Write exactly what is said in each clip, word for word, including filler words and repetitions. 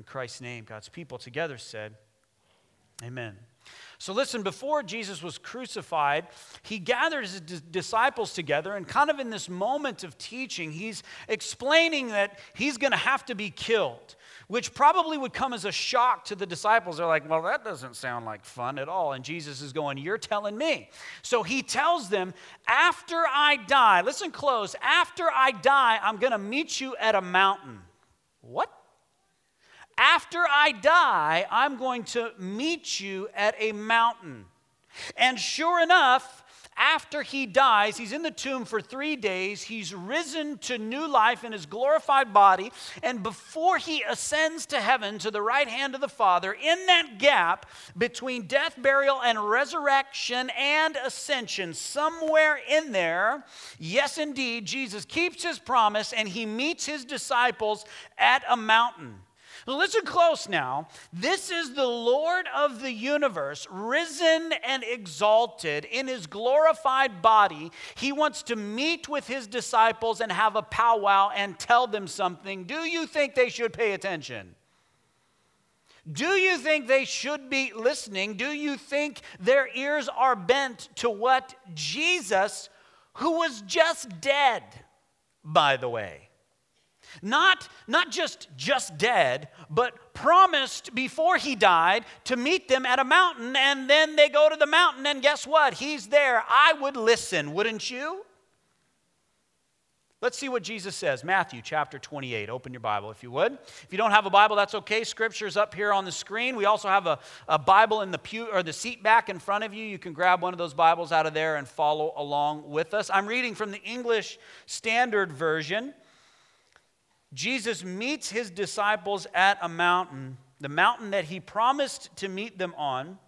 In Christ's name, God's people together said, amen. So listen, before Jesus was crucified, he gathered his d- disciples together, and kind of in this moment of teaching, he's explaining that he's going to have to be killed, which probably would come as a shock to the disciples. They're like, well, that doesn't sound like fun at all. And Jesus is going, you're telling me. So he tells them, after I die, listen close, after I die, I'm going to meet you at a mountain. What? After I die, I'm going to meet you at a mountain. And sure enough, after he dies, he's in the tomb for three days. He's risen to new life in his glorified body. And before he ascends to heaven to the right hand of the Father, in that gap between death, burial, and resurrection and ascension, somewhere in there, yes, indeed, Jesus keeps his promise and he meets his disciples at a mountain. Now listen close now. This is the Lord of the universe, risen and exalted in his glorified body. He wants to meet with his disciples and have a powwow and tell them something. Do you think they should pay attention? Do you think they should be listening? Do you think their ears are bent to what Jesus, who was just dead, by the way, Not, not just just dead, but promised before he died to meet them at a mountain, and then they go to the mountain, and guess what? He's there. I would listen, wouldn't you? Let's see what Jesus says. Matthew chapter twenty-eight. Open your Bible if you would. If you don't have a Bible, that's okay. Scripture's up here on the screen. We also have a, a Bible in the pew or the seat back in front of you. You can grab one of those Bibles out of there and follow along with us. I'm reading from the English Standard Version. Jesus meets his disciples at a mountain, the mountain that he promised to meet them on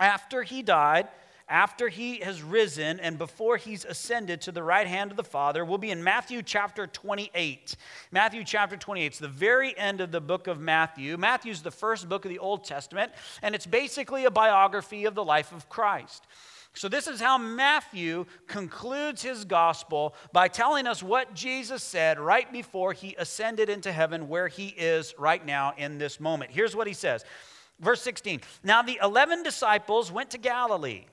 after he died, after he has risen, and before he's ascended to the right hand of the Father. We'll be in Matthew chapter twenty-eight. Matthew chapter twenty-eight. It's the very end of the book of Matthew. Matthew's the first book of the Old Testament, and it's basically a biography of the life of Christ. So this is how Matthew concludes his gospel, by telling us what Jesus said right before he ascended into heaven, where he is right now in this moment. Here's what he says. Verse sixteen, now the eleven disciples went to Galilee,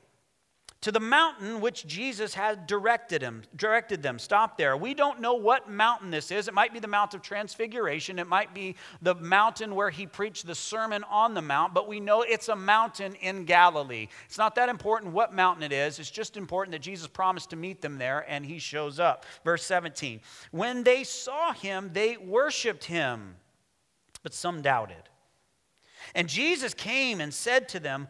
to the mountain which Jesus had directed him, directed them. Stop there. We don't know what mountain this is. It might be the Mount of Transfiguration. It might be the mountain where he preached the Sermon on the Mount, but we know it's a mountain in Galilee. It's not that important what mountain it is. It's just important that Jesus promised to meet them there, and he shows up. Verse seventeen, when they saw him, they worshiped him, but some doubted. And Jesus came and said to them,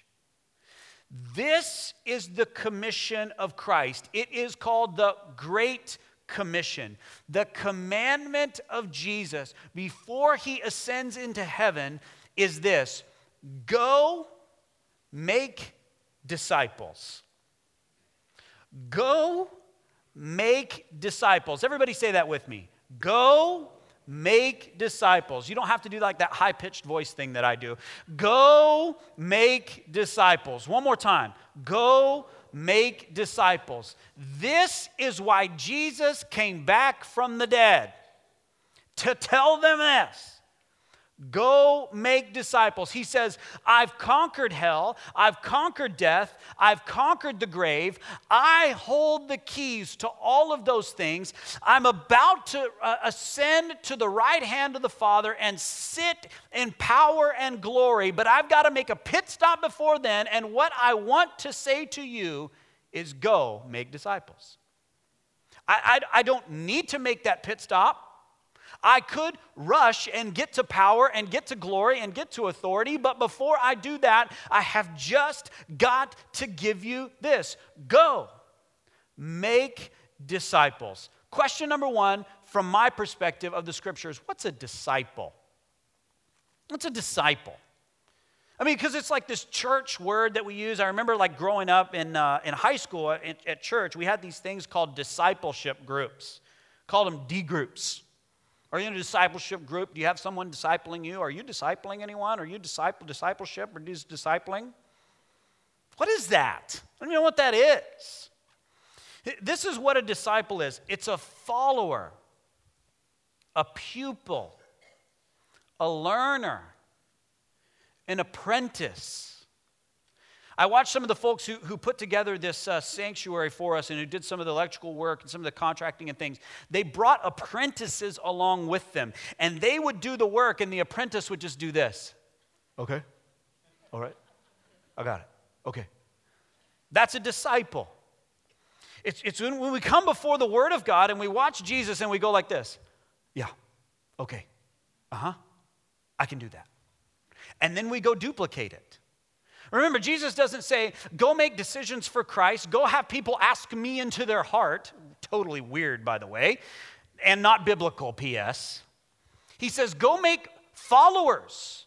This is the commission of Christ. It is called the Great Commission. The commandment of Jesus before he ascends into heaven is this: go make disciples. Go make disciples. Everybody say that with me. Go make disciples. You don't have to do like that high-pitched voice thing that I do. Go make disciples. One more time. Go make disciples. This is why Jesus came back from the dead, to tell them this. Go make disciples. He says, I've conquered hell, I've conquered death, I've conquered the grave, I hold the keys to all of those things. I'm about to uh, ascend to the right hand of the Father and sit in power and glory, but I've got to make a pit stop before then, and what I want to say to you is go make disciples. I, I, I don't need to make that pit stop. I could rush and get to power and get to glory and get to authority, but before I do that, I have just got to give you this. Go make disciples. Question number one, from my perspective of the scriptures, what's a disciple? What's a disciple? I mean, because it's like this church word that we use. I remember like growing up in uh, in high school at, at church, we had these things called discipleship groups. Called them D groups. Are you in a discipleship group? Do you have someone discipling you? Are you discipling anyone? Are you disciple discipleship or just discipling? What is that? I don't even know what that is. This is what a disciple is. It's a follower, a pupil, a learner, an apprentice. I watched some of the folks who, who put together this uh, sanctuary for us and who did some of the electrical work and some of the contracting and things. They brought apprentices along with them, and they would do the work, and the apprentice would just do this. Okay. All right. I got it. Okay. That's a disciple. It's, it's when, when we come before the Word of God and we watch Jesus and we go like this. Yeah. Okay. Uh-huh. I can do that. And then we go duplicate it. Remember, Jesus doesn't say, go make decisions for Christ, go have people ask me into their heart. Totally weird, by the way, and not biblical, P S He says, go make followers,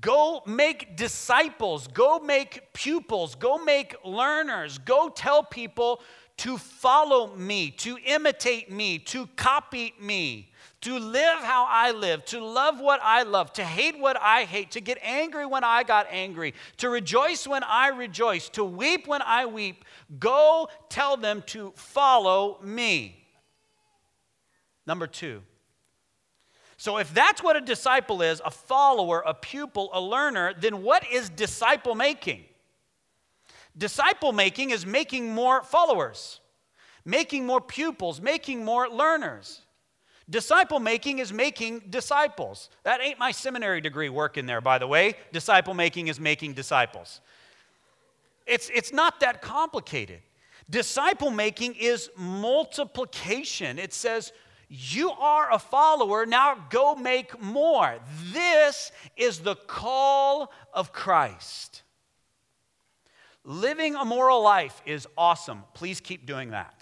go make disciples, go make pupils, go make learners, go tell people to follow me, to imitate me, to copy me. To live how I live, to love what I love, to hate what I hate, to get angry when I got angry, to rejoice when I rejoice, to weep when I weep. Go tell them to follow me. Number two. So if that's what a disciple is, a follower, a pupil, a learner, then what is disciple making? Disciple making is making more followers, making more pupils, making more learners. Disciple making is making disciples. That ain't my seminary degree working there, by the way. Disciple making is making disciples. It's, it's not that complicated. Disciple making is multiplication. It says, you are a follower, now go make more. This is the call of Christ. Living a moral life is awesome. Please keep doing that.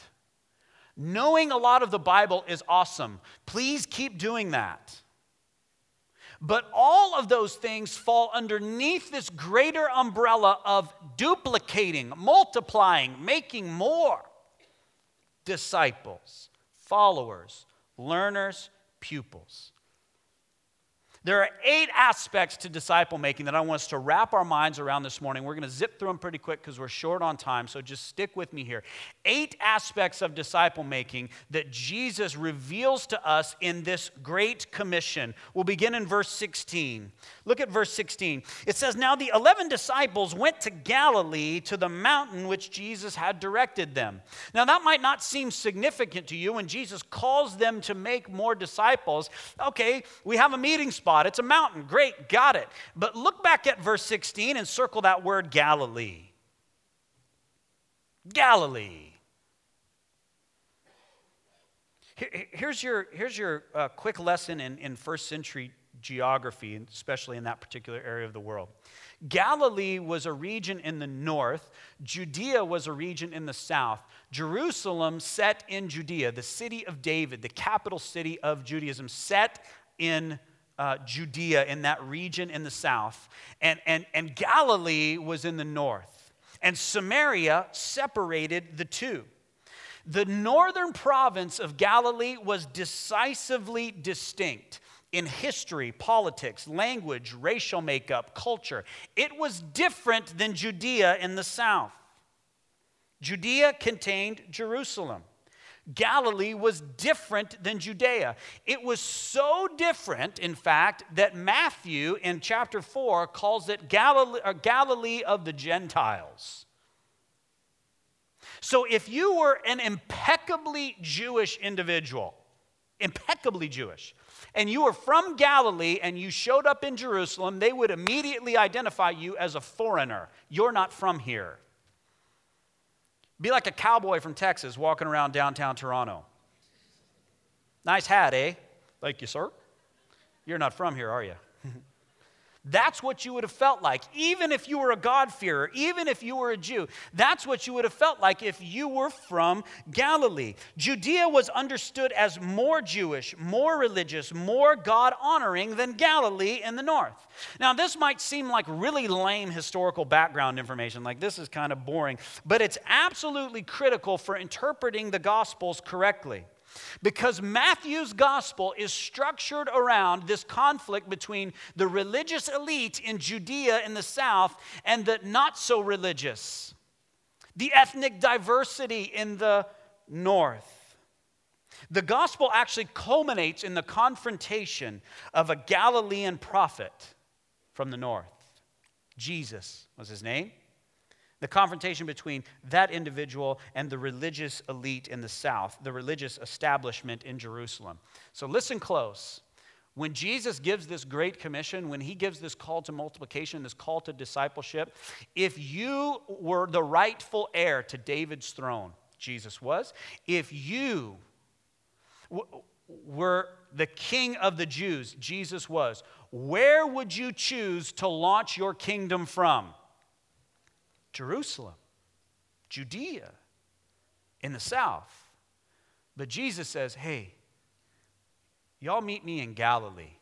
Knowing a lot of the Bible is awesome. Please keep doing that. But all of those things fall underneath this greater umbrella of duplicating, multiplying, making more disciples, followers, learners, pupils. There are eight aspects to disciple making that I want us to wrap our minds around this morning. We're going to zip through them pretty quick because we're short on time, so just stick with me here. Eight aspects of disciple making that Jesus reveals to us in this great commission. We'll begin in verse sixteen. Look at verse sixteen. It says, now the eleven disciples went to Galilee to the mountain which Jesus had directed them. Now that might not seem significant to you when Jesus calls them to make more disciples. Okay, we have a meeting spot. It's a mountain. Great, got it. But look back at verse sixteen and circle that word Galilee. Galilee. Here's your, here's your uh, quick lesson in, in first century geography, especially in that particular area of the world. Galilee was a region in the north. Judea was a region in the south. Jerusalem set in Judea, the city of David, the capital city of Judaism, set in Uh, Judea in that region in the south, and, and, and Galilee was in the north, and Samaria separated the two. The northern province of Galilee was decisively distinct in history, politics, language, racial makeup, culture. It was different than Judea in the south. Judea contained Jerusalem. Galilee was different than Judea. It was so different, in fact, that Matthew in chapter four calls it Galilee, or Galilee of the Gentiles. So if you were an impeccably Jewish individual, impeccably Jewish, and you were from Galilee and you showed up in Jerusalem, they would immediately identify you as a foreigner. You're not from here. Be like a cowboy from Texas walking around downtown Toronto. Nice hat, eh? Thank you, sir. You're not from here, are you? That's what you would have felt like, even if you were a God-fearer, even if you were a Jew. That's what you would have felt like if you were from Galilee. Judea was understood as more Jewish, more religious, more God-honoring than Galilee in the north. Now, this might seem like really lame historical background information, like this is kind of boring, but it's absolutely critical for interpreting the Gospels correctly. Because Matthew's gospel is structured around this conflict between the religious elite in Judea in the south and the not so religious, the ethnic diversity in the north. The gospel actually culminates in the confrontation of a Galilean prophet from the north. Jesus was his name. The confrontation between that individual and the religious elite in the south, the religious establishment in Jerusalem. So listen close. When Jesus gives this great commission, when he gives this call to multiplication, this call to discipleship, if you were the rightful heir to David's throne, Jesus was, if you w- were the king of the Jews, Jesus was, where would you choose to launch your kingdom from? Jerusalem, Judea, in the south. But Jesus says, hey, y'all meet me in Galilee.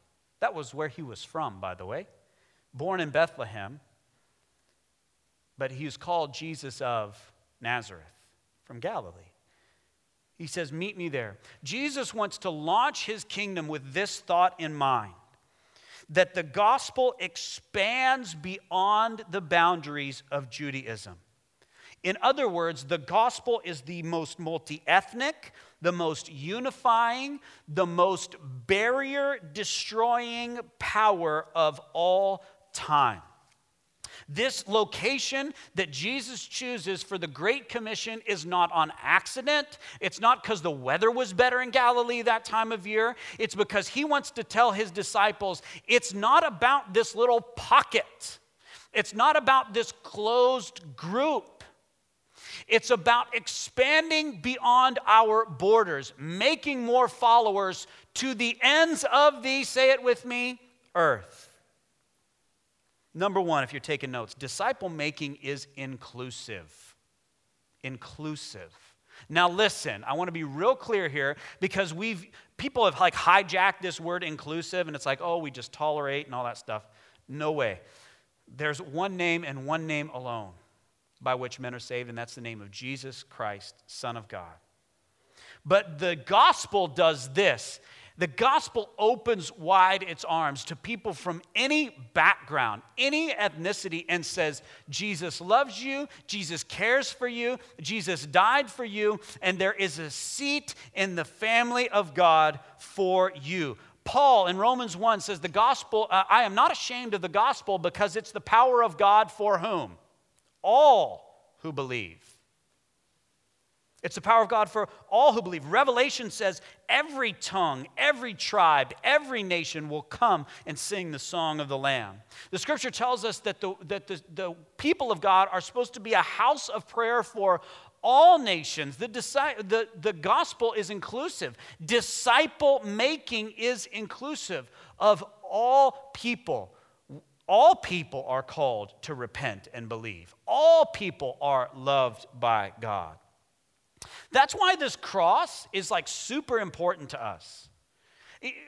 That was where he was from, by the way. Born in Bethlehem, but he was called Jesus of Nazareth from Galilee. He says, meet me there. Jesus wants to launch his kingdom with this thought in mind, that the gospel expands beyond the boundaries of Judaism. In other words, the gospel is the most multi-ethnic, the most unifying, the most barrier-destroying power of all time. This location that Jesus chooses for the Great Commission is not on accident. It's not because the weather was better in Galilee that time of year. It's because he wants to tell his disciples, it's not about this little pocket. It's not about this closed group. It's about expanding beyond our borders, making more followers to the ends of the, say it with me, earth. Number one, if you're taking notes, disciple making is inclusive. Inclusive. Now listen, I want to be real clear here because we've people have like hijacked this word inclusive and it's like, oh, we just tolerate and all that stuff. No way. There's one name and one name alone by which men are saved, and that's the name of Jesus Christ, Son of God. But the gospel does this. The gospel opens wide its arms to people from any background, any ethnicity, and says, Jesus loves you, Jesus cares for you, Jesus died for you, and there is a seat in the family of God for you. Paul in Romans one says, the gospel, uh, I am not ashamed of the gospel because it's the power of God for whom? All who believe. It's the power of God for all who believe. Revelation says every tongue, every tribe, every nation will come and sing the song of the Lamb. The scripture tells us that the, that the, the people of God are supposed to be a house of prayer for all nations. The, the, the gospel is inclusive. Disciple making is inclusive of all people. All people are called to repent and believe. All people are loved by God. That's why this cross is like super important to us.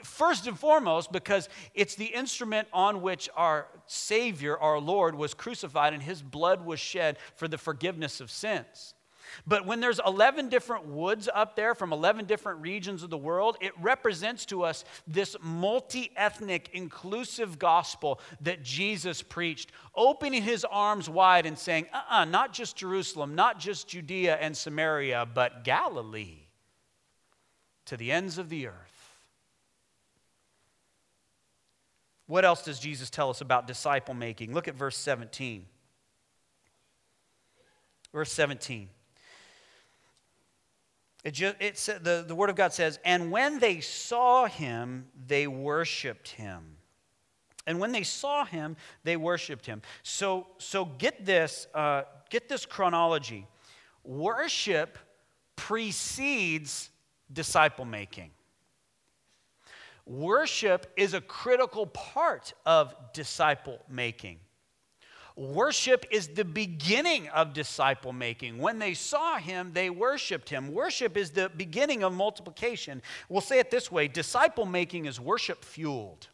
First and foremost, because it's the instrument on which our Savior, our Lord, was crucified and his blood was shed for the forgiveness of sins. But when there's eleven different woods up there from eleven different regions of the world, it represents to us this multi-ethnic, inclusive gospel that Jesus preached, opening his arms wide and saying, uh-uh, not just Jerusalem, not just Judea and Samaria, but Galilee to the ends of the earth. What else does Jesus tell us about disciple making? Look at verse seventeen. Verse seventeen. It just, it said, the, the Word of God says, and when they saw him, they worshiped him. And when they saw him, they worshiped him. So, so get this, uh, get this chronology. Worship precedes disciple making. Worship is a critical part of disciple making. Worship is the beginning of disciple making. When they saw him, they worshiped him. Worship is the beginning of multiplication. We'll say it this way: disciple making is worship fueled.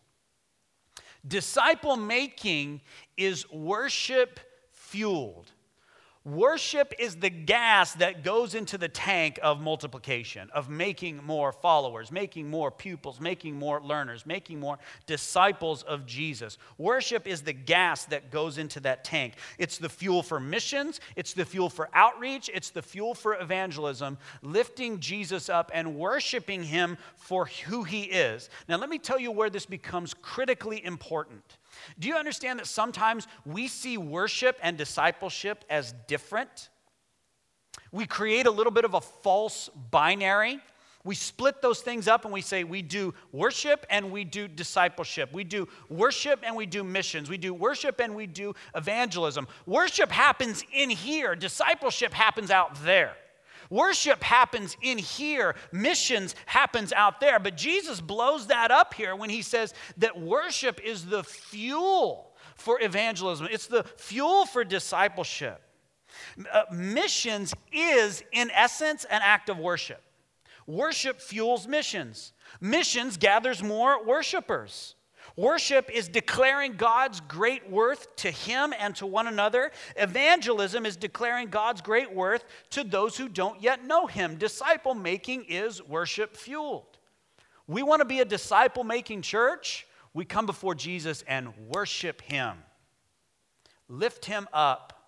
Disciple making is worship fueled. Worship is the gas that goes into the tank of multiplication, of making more followers, making more pupils, making more learners, making more disciples of Jesus. Worship is the gas that goes into that tank. It's the fuel for missions. It's the fuel for outreach. It's the fuel for evangelism, lifting Jesus up and worshiping him for who he is. Now, let me tell you where this becomes critically important. Do you understand that sometimes we see worship and discipleship as different? We create a little bit of a false binary. We split those things up and we say we do worship and we do discipleship. We do worship and we do missions. We do worship and we do evangelism. Worship happens in here. Discipleship happens out there. Worship happens in here. Missions happens out there. But Jesus blows that up here when he says that worship is the fuel for evangelism. It's the fuel for discipleship. Uh, missions is, in essence, an act of worship. Worship fuels missions. Missions gathers more worshipers. Worship is declaring God's great worth to him and to one another. Evangelism is declaring God's great worth to those who don't yet know him. Disciple making is worship fueled. We want to be a disciple making church. We come before Jesus and worship him. Lift him up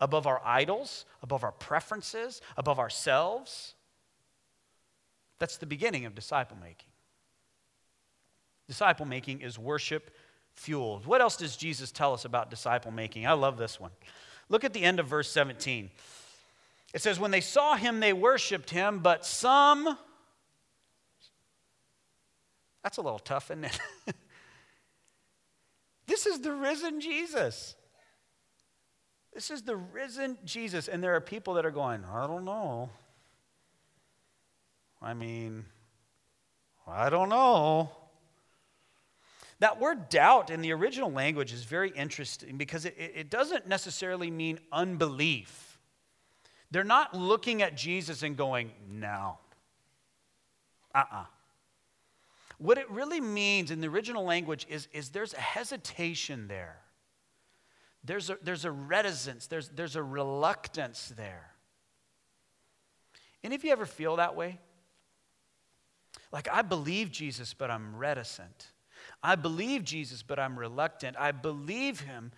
above our idols, above our preferences, above ourselves. That's the beginning of disciple making. Disciple making is worship fueled. What else does Jesus tell us about disciple making? I love this one. Look at the end of verse seventeen. It says, when they saw him, they worshiped him, but some... That's a little tough, isn't it? This is the risen Jesus. This is the risen Jesus. And there are people that are going, I don't know. I mean, I don't know. That word doubt in the original language is very interesting because it, it doesn't necessarily mean unbelief. They're not looking at Jesus and going, no, uh-uh. What it really means in the original language is, is there's a hesitation there. There's a, there's a reticence. There's, there's a reluctance there. Any of you ever feel that way? Like, I believe Jesus, but I'm reticent. I believe Jesus, but I'm reluctant. I believe him,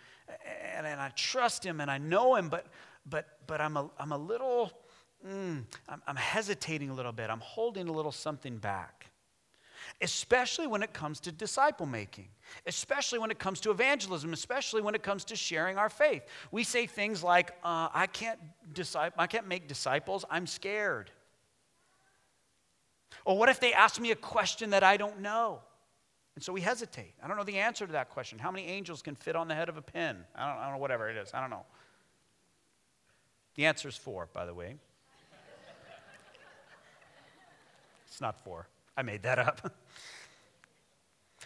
and, and I trust him, and I know him, but but but I'm a I'm a little, mm, I'm, I'm hesitating a little bit. I'm holding a little something back, especially when it comes to disciple making, especially when it comes to evangelism, especially when it comes to sharing our faith. We say things like, uh, "I can't disciple, I can't make disciples. I'm scared." Or what if they ask me a question that I don't know? And so we hesitate. I don't know the answer to that question. How many angels can fit on the head of a pin? I don't, I don't know, whatever it is. I don't know. The answer is four, by the way. It's not four. I made that up.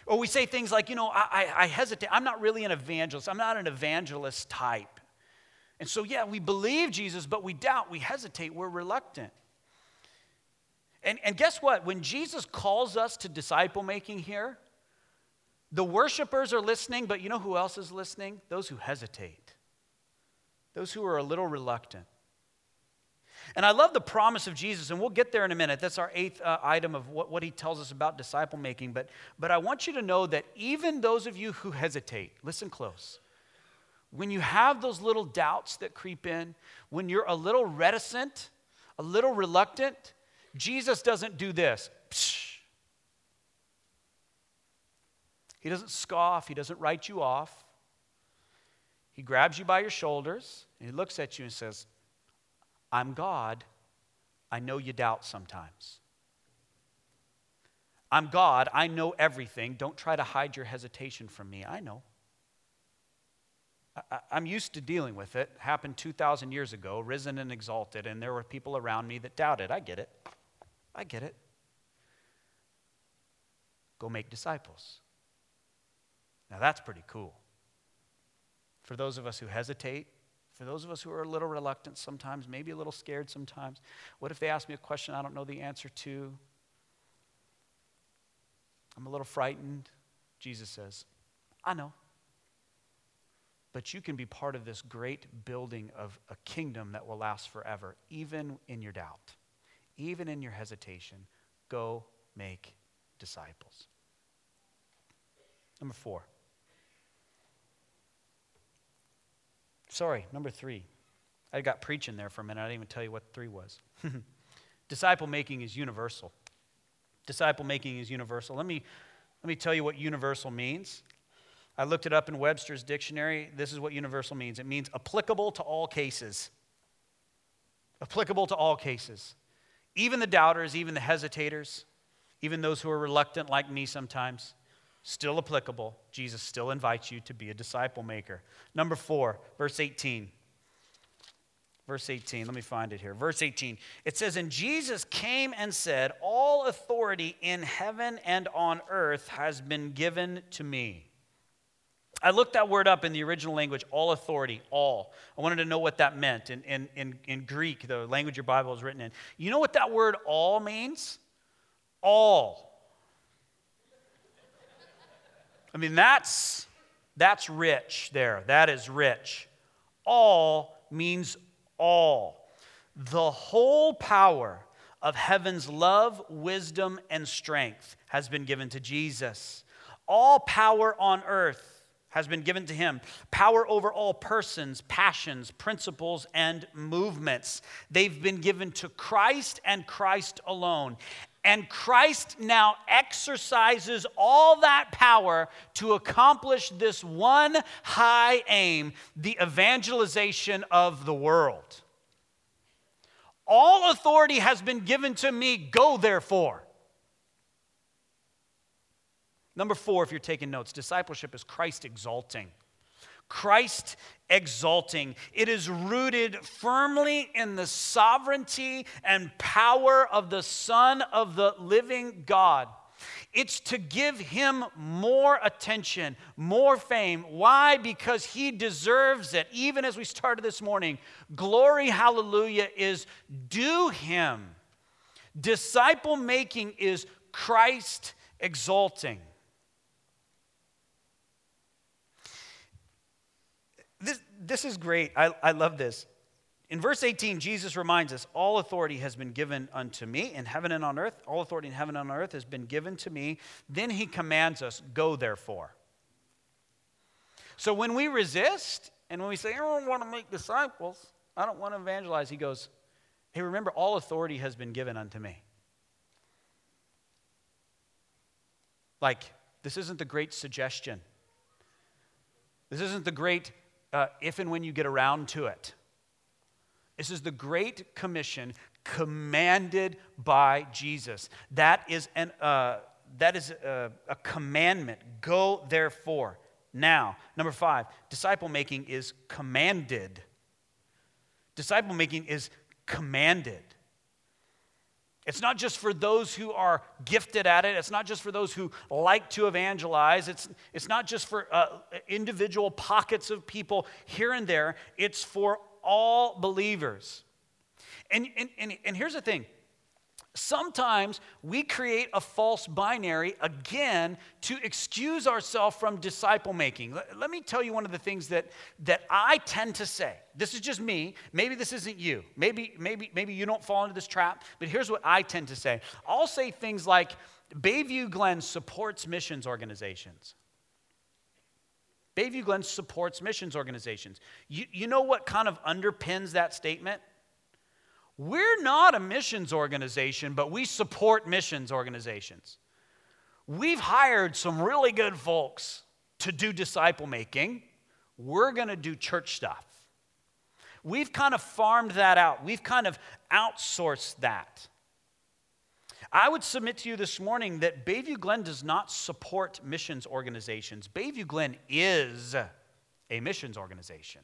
Or we say things like, you know, I, I, I hesitate. I'm not really an evangelist. I'm not an evangelist type. And so, yeah, we believe Jesus, but we doubt. We hesitate. We're reluctant. And, and guess what? When Jesus calls us to disciple making here, the worshipers are listening, but you know who else is listening? Those who hesitate. Those who are a little reluctant. And I love the promise of Jesus, and we'll get there in a minute. That's our eighth uh, item of what, what he tells us about disciple making. But, but I want you to know that even those of you who hesitate, listen close. When you have those little doubts that creep in, when you're a little reticent, a little reluctant, Jesus doesn't do this. Psh. He doesn't scoff. He doesn't write you off. He grabs you by your shoulders, and he looks at you and says, I'm God. I know you doubt sometimes. I'm God. I know everything. Don't try to hide your hesitation from me. I know. I, I'm used to dealing with it. It happened two thousand years ago, risen and exalted, and there were people around me that doubted. I get it. I get it. go make disciples. Now that's pretty cool. For those of us who hesitate, for those of us who are a little reluctant sometimes, maybe a little scared sometimes, what if they ask me a question I don't know the answer to? I'm a little frightened. Jesus says, I know. But you can be part of this great building of a kingdom that will last forever, even in your doubt, even in your hesitation. Go make disciples. Number four. Sorry, number three. I got preaching there for a minute. I didn't even tell you what three was. Disciple making is universal. Disciple making is universal. Let me let me tell you what universal means. I looked it up in Webster's dictionary. This is what universal means. It means applicable to all cases. Applicable to all cases. Even the doubters, even the hesitators, even those who are reluctant like me sometimes, still applicable. Jesus still invites you to be a disciple maker. Number four, verse eighteen. Verse eighteen, let me find it here. Verse eighteen, it says, and Jesus came and said, all authority in heaven and on earth has been given to me. I looked that word up in the original language, all authority, all. I wanted to know what that meant in, in, in, in Greek, the language your Bible is written in. You know what that word all means? All. I mean, that's, that's rich there. That is rich. All means all. The whole power of heaven's love, wisdom, and strength has been given to Jesus. All power on earth has been given to him. Power over all persons, passions, principles, and movements. They've been given to Christ and Christ alone. And Christ now exercises all that power to accomplish this one high aim, the evangelization of the world. All authority has been given to me. Go therefore. Number four, if you're taking notes, discipleship is Christ exalting. Christ exalting. It is rooted firmly in the sovereignty and power of the Son of the living God. It's to give him more attention, more fame. Why? Because he deserves it. Even as we started this morning, glory, hallelujah, is due him. Disciple making is Christ exalting. This, this is great. I, I love this. In verse eighteen, Jesus reminds us, all authority has been given unto me in heaven and on earth. All authority in heaven and on earth has been given to me. Then he commands us, go therefore. So when we resist and when we say, I don't want to make disciples, I don't want to evangelize, he goes, hey, remember, all authority has been given unto me. Like, this isn't the great suggestion. This isn't the great uh, if and when you get around to it. This is the Great Commission commanded by Jesus. That is an uh, that is a, a commandment. Go therefore now. Number five, disciple making is commanded. Disciple making is commanded. It's not just for those who are gifted at it. It's not just for those who like to evangelize. It's, it's not just for uh, individual pockets of people here and there. It's for all believers. And, and, and, and here's the thing. Sometimes we create a false binary, again, to excuse ourselves from disciple making. Let, let me tell you one of the things that, that I tend to say. This is just me. Maybe this isn't you. Maybe, maybe, maybe you don't fall into this trap, but here's what I tend to say. I'll say things like, Bayview Glen supports missions organizations. Bayview Glen supports missions organizations. You, you know what kind of underpins that statement? We're not a missions organization, but we support missions organizations. We've hired some really good folks to do disciple making. We're going to do church stuff. We've kind of farmed that out. We've kind of outsourced that. I would submit to you this morning that Bayview Glen does not support missions organizations. Bayview Glen is a missions organization.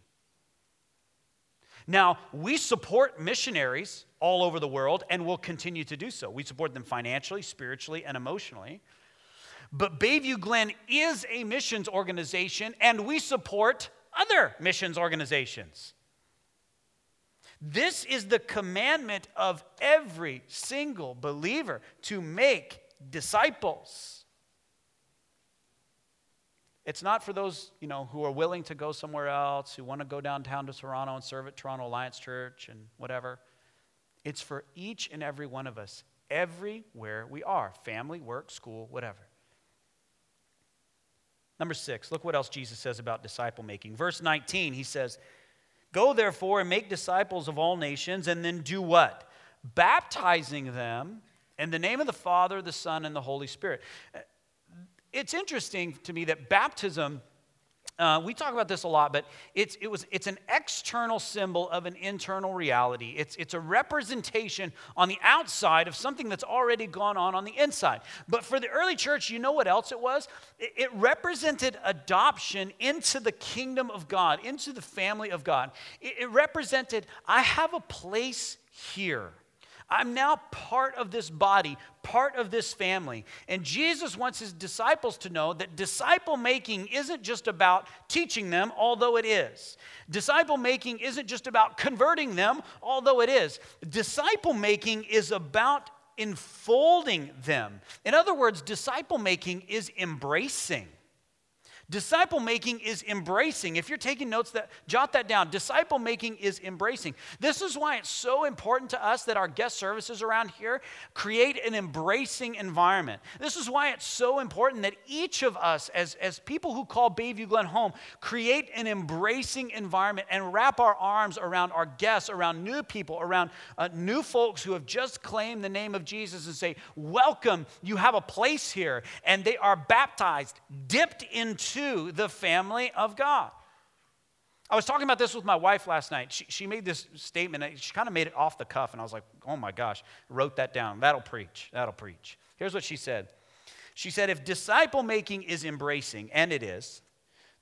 Now, we support missionaries all over the world and will continue to do so. We support them financially, spiritually, and emotionally. But Bayview Glen is a missions organization, and we support other missions organizations. This is the commandment of every single believer, to make disciples. It's not for those, you know, who are willing to go somewhere else, who want to go downtown to Toronto and serve at Toronto Alliance Church and whatever. It's for each and every one of us, everywhere we are, family, work, school, whatever. Number six, look what else Jesus says about disciple making. Verse nineteen, he says, "Go therefore and make disciples of all nations," and then do what? "Baptizing them in the name of the Father, the Son, and the Holy Spirit." It's interesting to me that baptism, uh, we talk about this a lot, but it's it was it's an external symbol of an internal reality. It's, it's a representation on the outside of something that's already gone on on the inside. But for the early church, you know what else it was? It, it represented adoption into the kingdom of God, into the family of God. It, it represented, I have a place here. I'm now part of this body, part of this family. And Jesus wants his disciples to know that disciple making isn't just about teaching them, although it is. Disciple making isn't just about converting them, although it is. Disciple making is about enfolding them. In other words, disciple making is embracing. Disciple making is embracing. If you're taking notes, that jot that down. Disciple making is embracing. This is why it's so important to us that our guest services around here create an embracing environment. This is why it's so important that each of us, as, as people who call Bayview Glen home, create an embracing environment and wrap our arms around our guests, around new people, around uh, new folks who have just claimed the name of Jesus, and say, "Welcome, you have a place here." And they are baptized, dipped into to the family of God. I was talking about this with my wife last night. She, she made this statement. She kind of made it off the cuff, and I was like, oh my gosh, wrote that down. That'll preach. That'll preach. Here's what she said. She said, "If disciple making is embracing, and it is,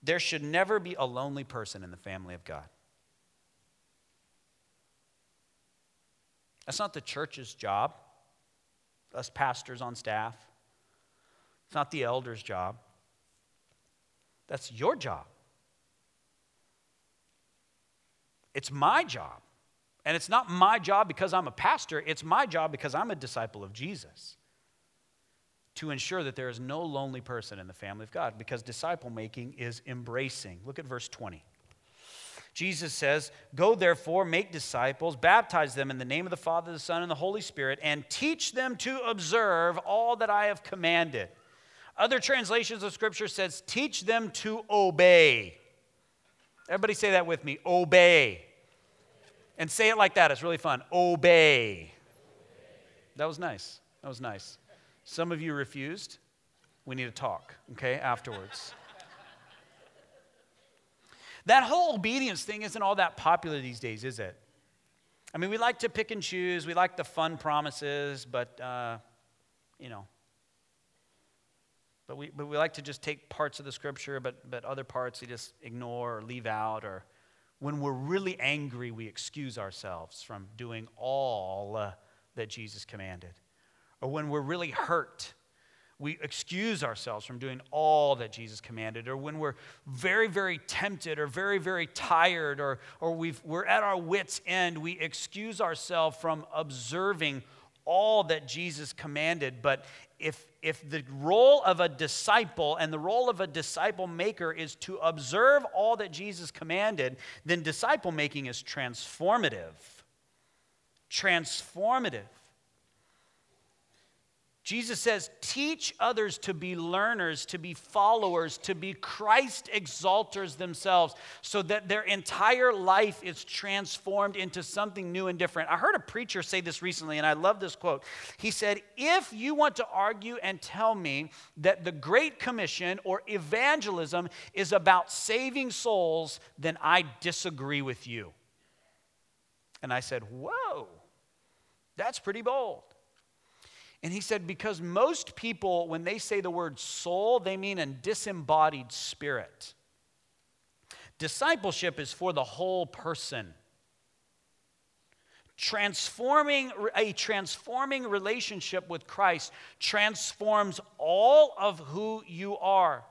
there should never be a lonely person in the family of God." That's not the church's job, us pastors on staff. It's not the elders' job. That's your job. It's my job. And it's not my job because I'm a pastor. It's my job because I'm a disciple of Jesus, to ensure that there is no lonely person in the family of God, because disciple making is embracing. Look at verse twenty. Jesus says, "Go therefore, make disciples, baptize them in the name of the Father, the Son, and the Holy Spirit, and teach them to observe all that I have commanded." Other translations of Scripture says, "Teach them to obey." Everybody say that with me, obey. And say it like that, it's really fun, obey. That was nice, that was nice. Some of you refused. We need to talk, okay, afterwards. That whole obedience thing isn't all that popular these days, is it? I mean, we like to pick and choose, we like the fun promises, but, uh, you know, But we, but we like to just take parts of the scripture, but, but other parts we just ignore or leave out. Or when we're really angry, we excuse ourselves from doing all uh, that Jesus commanded. Or when we're really hurt, we excuse ourselves from doing all that Jesus commanded. Or when we're very, very tempted or very, very tired or, or we've, we're at our wits' end, we excuse ourselves from observing all that Jesus commanded. But if if the role of a disciple and the role of a disciple maker is to observe all that Jesus commanded, then disciple making is transformative. Transformative. Jesus says, "Teach others to be learners, to be followers, to be Christ exalters themselves, so that their entire life is transformed into something new and different." I heard a preacher say this recently, and I love this quote. He said, "If you want to argue and tell me that the Great Commission or evangelism is about saving souls, then I disagree with you." And I said, "Whoa, that's pretty bold." And he said, because most people, when they say the word soul, they mean a disembodied spirit. Discipleship is for the whole person. Transforming a transforming relationship with Christ transforms all of who you are.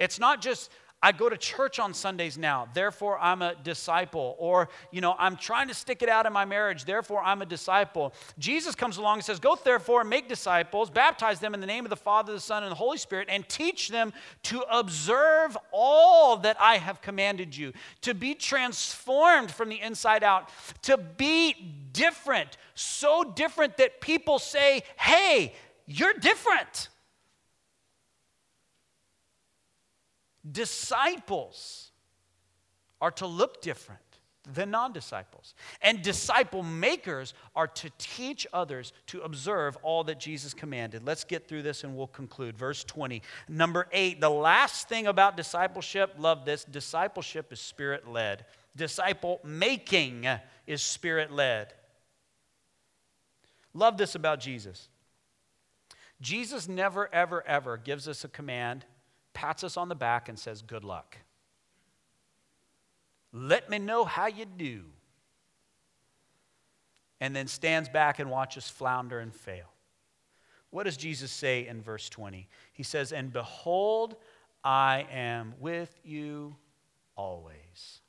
It's not just, I go to church on Sundays now, therefore I'm a disciple. Or, you know, I'm trying to stick it out in my marriage, therefore I'm a disciple. Jesus comes along and says, go therefore and make disciples, baptize them in the name of the Father, the Son, and the Holy Spirit, and teach them to observe all that I have commanded you, to be transformed from the inside out, to be different, so different that people say, hey, you're different. Disciples are to look different than non-disciples. And disciple makers are to teach others to observe all that Jesus commanded. Let's get through this and we'll conclude. Verse twenty. Number eight, the last thing about discipleship, love this, discipleship is spirit-led. Disciple making is spirit-led. Love this about Jesus. Jesus never, ever, ever gives us a command, pats us on the back and says, good luck. Let me know how you do. And then stands back and watches flounder and fail. What does Jesus say in verse twenty? He says, and behold, I am with you always.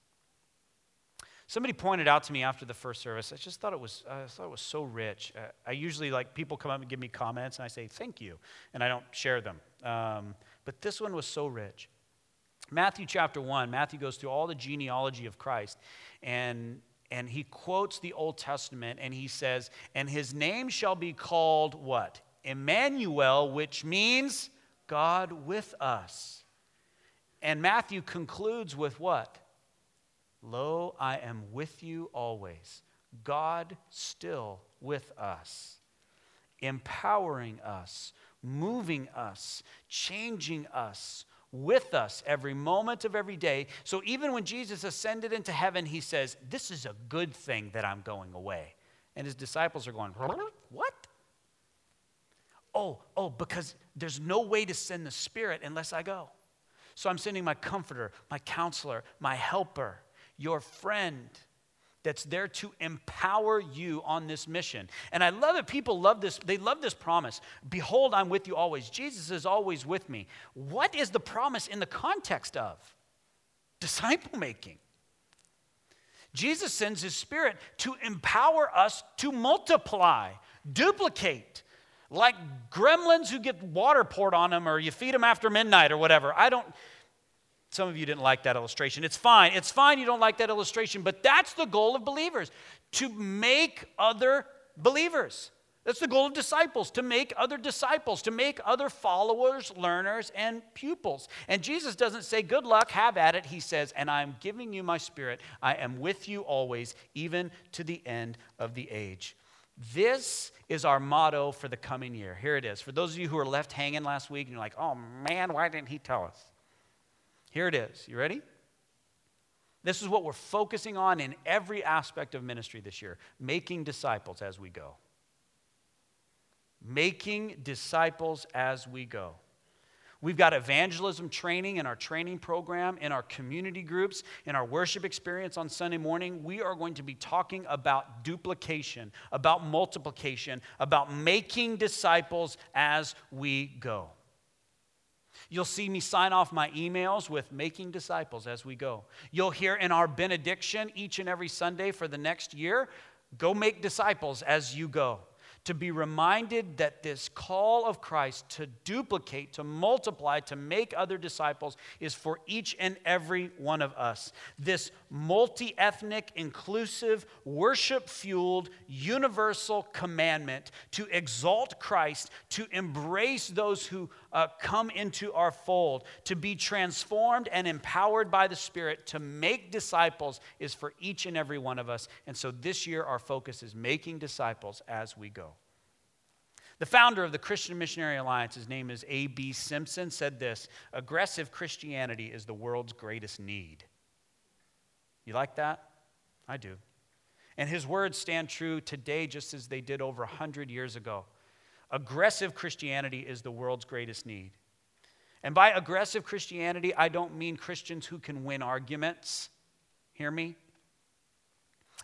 Somebody pointed out to me after the first service, I just thought it was, I thought it was so rich. Uh, I usually, like, people come up and give me comments, and I say, thank you, and I don't share them. Um, but this one was so rich. Matthew chapter one, Matthew goes through all the genealogy of Christ, and, and he quotes the Old Testament, and he says, and his name shall be called what? Emmanuel, which means God with us. And Matthew concludes with what? Lo, I am with you always. God still with us, empowering us, moving us, changing us, with us every moment of every day. So even when Jesus ascended into heaven, he says, this is a good thing that I'm going away. And his disciples are going, what? Oh, oh, because there's no way to send the Spirit unless I go. So I'm sending my comforter, my counselor, my helper, your friend that's there to empower you on this mission. And I love that people love this. They love this promise. Behold, I'm with you always. Jesus is always with me. What is the promise in the context of? Disciple making. Jesus sends his Spirit to empower us to multiply, duplicate, like gremlins who get water poured on them or you feed them after midnight or whatever. I don't... Some of you didn't like that illustration. It's fine. It's fine you don't like that illustration, but that's the goal of believers, to make other believers. That's the goal of disciples, to make other disciples, to make other followers, learners, and pupils. And Jesus doesn't say, good luck, have at it. He says, and I am giving you my Spirit. I am with you always, even to the end of the age. This is our motto for the coming year. Here it is. For those of you who were left hanging last week and you're like, oh man, why didn't he tell us? Here it is. You ready? This is what we're focusing on in every aspect of ministry this year. Making disciples as we go. Making disciples as we go. We've got evangelism training in our training program, in our community groups, in our worship experience on Sunday morning. We are going to be talking about duplication, about multiplication, about making disciples as we go. You'll see me sign off my emails with making disciples as we go. You'll hear in our benediction each and every Sunday for the next year, go make disciples as you go. To be reminded that this call of Christ to duplicate, to multiply, to make other disciples is for each and every one of us. This multi-ethnic, inclusive, worship-fueled, universal commandment to exalt Christ, to embrace those who uh, come into our fold, to be transformed and empowered by the Spirit, to make disciples is for each and every one of us. And so this year our focus is making disciples as we go. The founder of the Christian Missionary Alliance, his name is A B Simpson, said this, aggressive Christianity is the world's greatest need. You like that? I do. And his words stand true today just as they did over one hundred years ago. Aggressive Christianity is the world's greatest need. And by aggressive Christianity, I don't mean Christians who can win arguments. Hear me?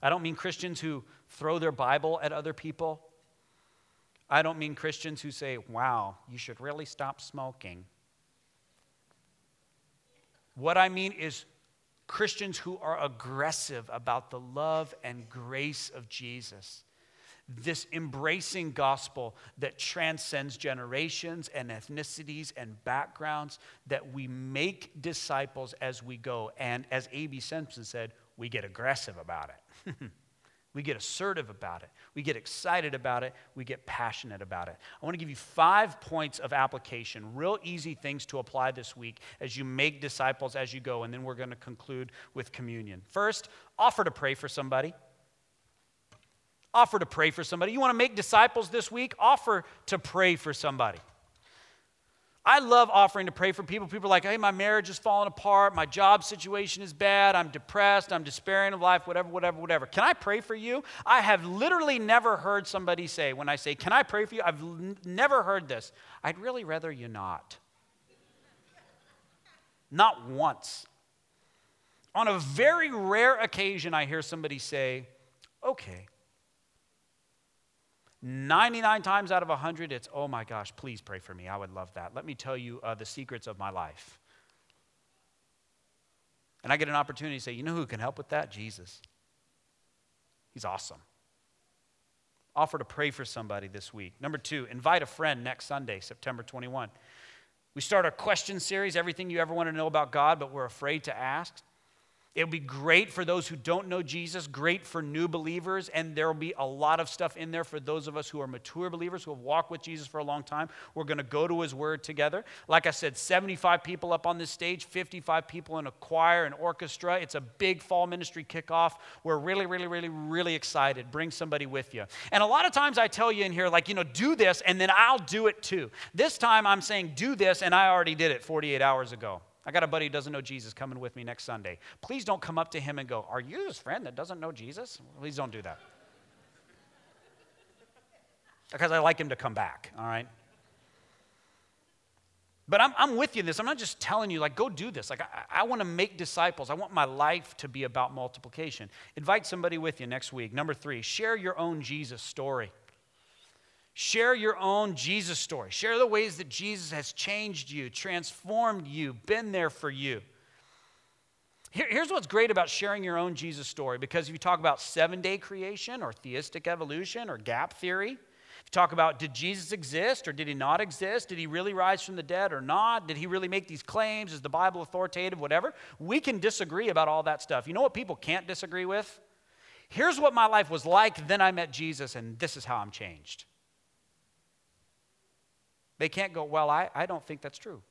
I don't mean Christians who throw their Bible at other people. I don't mean Christians who say, wow, you should really stop smoking. What I mean is Christians who are aggressive about the love and grace of Jesus. This embracing gospel that transcends generations and ethnicities and backgrounds, that we make disciples as we go. And as A B Simpson said, we get aggressive about it. We get assertive about it. We get excited about it. We get passionate about it. I want to give you five points of application, real easy things to apply this week as you make disciples as you go, and then we're going to conclude with communion. First, offer to pray for somebody. Offer to pray for somebody. You want to make disciples this week? Offer to pray for somebody. I love offering to pray for people. People are like, hey, my marriage is falling apart. My job situation is bad. I'm depressed. I'm despairing of life, whatever, whatever, whatever. Can I pray for you? I have literally never heard somebody say, when I say, can I pray for you? I've n- never heard this. I'd really rather you not. Not once. On a very rare occasion, I hear somebody say, okay. ninety-nine times out of one hundred, it's, oh my gosh, please pray for me. I would love that. Let me tell you uh, the secrets of my life. And I get an opportunity to say, you know who can help with that? Jesus. He's awesome. Offer to pray for somebody this week. Number two, invite a friend next Sunday, September twenty-first. We start our question series, everything you ever want to know about God, but we're afraid to ask. It'll be great for those who don't know Jesus, great for new believers, and there'll be a lot of stuff in there for those of us who are mature believers, who have walked with Jesus for a long time. We're going to go to his word together. Like I said, seventy-five people up on this stage, fifty-five people in a choir and orchestra. It's a big fall ministry kickoff. We're really, really, really, really excited. Bring somebody with you. And a lot of times I tell you in here, like, you know, do this, and then I'll do it too. This time I'm saying do this, and I already did it forty-eight hours ago. I got a buddy who doesn't know Jesus coming with me next Sunday. Please don't come up to him and go, are you his friend that doesn't know Jesus? Please don't do that. Because I like him to come back, all right? But I'm I'm with you in this. I'm not just telling you, like, go do this. Like, I, I want to make disciples. I want my life to be about multiplication. Invite somebody with you next week. Number three, share your own Jesus story. Share your own Jesus story. Share the ways that Jesus has changed you, transformed you, been there for you. Here, here's what's great about sharing your own Jesus story, because if you talk about seven-day creation or theistic evolution or gap theory, if you talk about did Jesus exist or did he not exist, did he really rise from the dead or not, did he really make these claims, is the Bible authoritative, whatever, we can disagree about all that stuff. You know what people can't disagree with? Here's what my life was like, then I met Jesus, and this is how I'm changed. They can't go, well, I, I don't think that's true.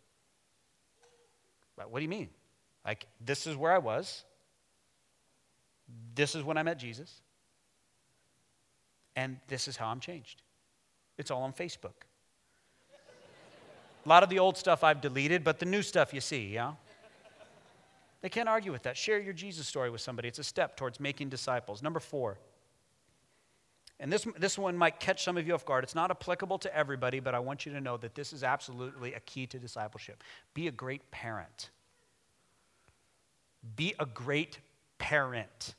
But what do you mean? Like, this is where I was. This is when I met Jesus. And this is how I'm changed. It's all on Facebook. A lot of the old stuff I've deleted, but the new stuff you see, yeah? They can't argue with that. Share your Jesus story with somebody. It's a step towards making disciples. Number four. And this, this one might catch some of you off guard. It's not applicable to everybody, but I want you to know that this is absolutely a key to discipleship. Be a great parent. Be a great parent.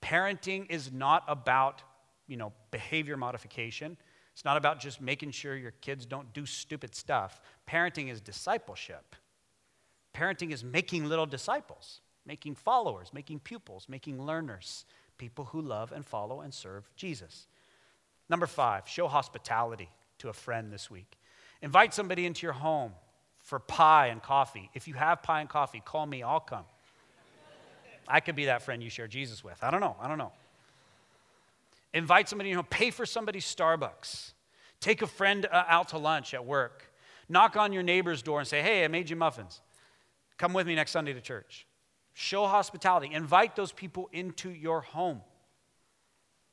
Parenting is not about, you know, behavior modification. It's not about just making sure your kids don't do stupid stuff. Parenting is discipleship. Parenting is making little disciples, making followers, making pupils, making learners. People who love and follow and serve Jesus. Number five, show hospitality to a friend this week. Invite somebody into your home for pie and coffee. If you have pie and coffee, call me, I'll come. I could be that friend you share Jesus with. I don't know, I don't know. Invite somebody, you know, pay for somebody's Starbucks. Take a friend uh, out to lunch at work. Knock on your neighbor's door and say, hey, I made you muffins. Come with me next Sunday to church. Show hospitality. Invite those people into your home.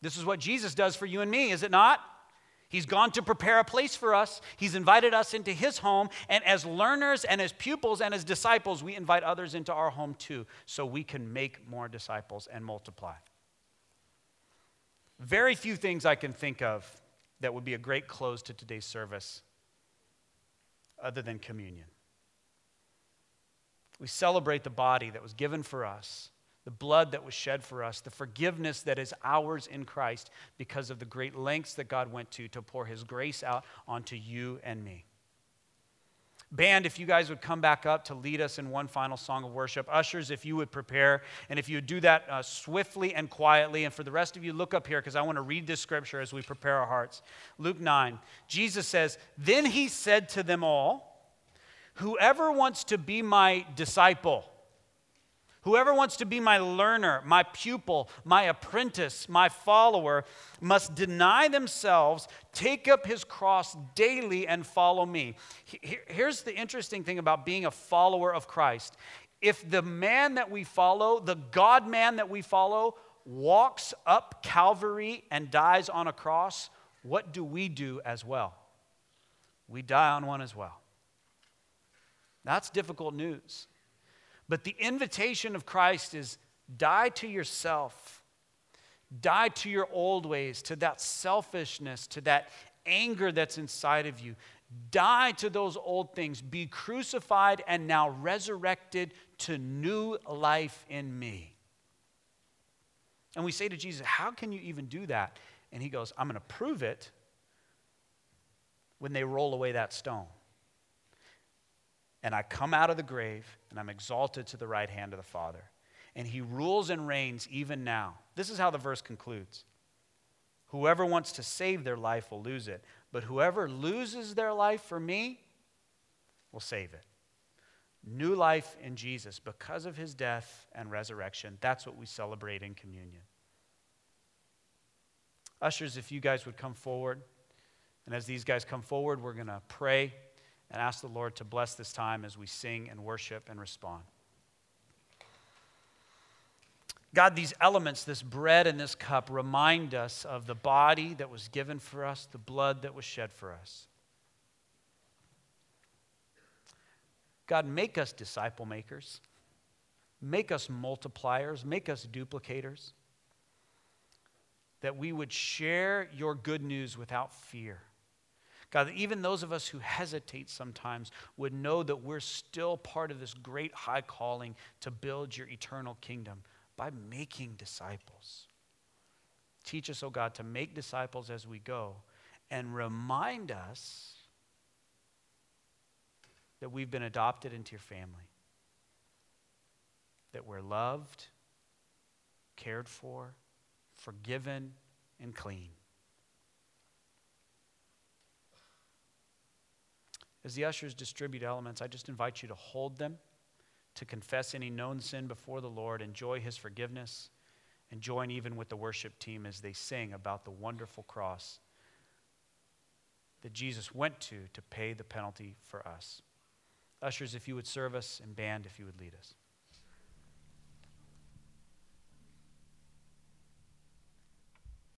This is what Jesus does for you and me, is it not? He's gone to prepare a place for us. He's invited us into his home. And as learners and as pupils and as disciples, we invite others into our home too, so we can make more disciples and multiply. Very few things I can think of that would be a great close to today's service other than communion. We celebrate the body that was given for us, the blood that was shed for us, the forgiveness that is ours in Christ because of the great lengths that God went to to pour his grace out onto you and me. Band, if you guys would come back up to lead us in one final song of worship. Ushers, if you would prepare, and if you would do that uh, swiftly and quietly. And for the rest of you, look up here because I want to read this scripture as we prepare our hearts. Luke nine, Jesus says, "Then he said to them all, whoever wants to be my disciple, whoever wants to be my learner, my pupil, my apprentice, my follower, must deny themselves, take up his cross daily, and follow me." Here's the interesting thing about being a follower of Christ. If the man that we follow, the God man that we follow, walks up Calvary and dies on a cross, what do we do as well? We die on one as well. That's difficult news. But the invitation of Christ is die to yourself, die to your old ways, to that selfishness, to that anger that's inside of you. Die to those old things, be crucified and now resurrected to new life in me. And we say to Jesus, how can you even do that? And he goes, I'm going to prove it when they roll away that stone. And I come out of the grave, and I'm exalted to the right hand of the Father. And he rules and reigns even now. This is how the verse concludes. Whoever wants to save their life will lose it. But whoever loses their life for me will save it. New life in Jesus because of his death and resurrection. That's what we celebrate in communion. Ushers, if you guys would come forward. And as these guys come forward, we're going to pray and ask the Lord to bless this time as we sing and worship and respond. God, these elements, this bread and this cup, remind us of the body that was given for us, the blood that was shed for us. God, make us disciple makers. Make us multipliers. Make us duplicators. That we would share your good news without fear. God, that even those of us who hesitate sometimes would know that we're still part of this great high calling to build your eternal kingdom by making disciples. Teach us, oh God, to make disciples as we go and remind us that we've been adopted into your family, that we're loved, cared for, forgiven, and clean. As the ushers distribute elements, I just invite you to hold them, to confess any known sin before the Lord, enjoy his forgiveness, and join even with the worship team as they sing about the wonderful cross that Jesus went to to pay the penalty for us. Ushers, if you would serve us, and band, if you would lead us.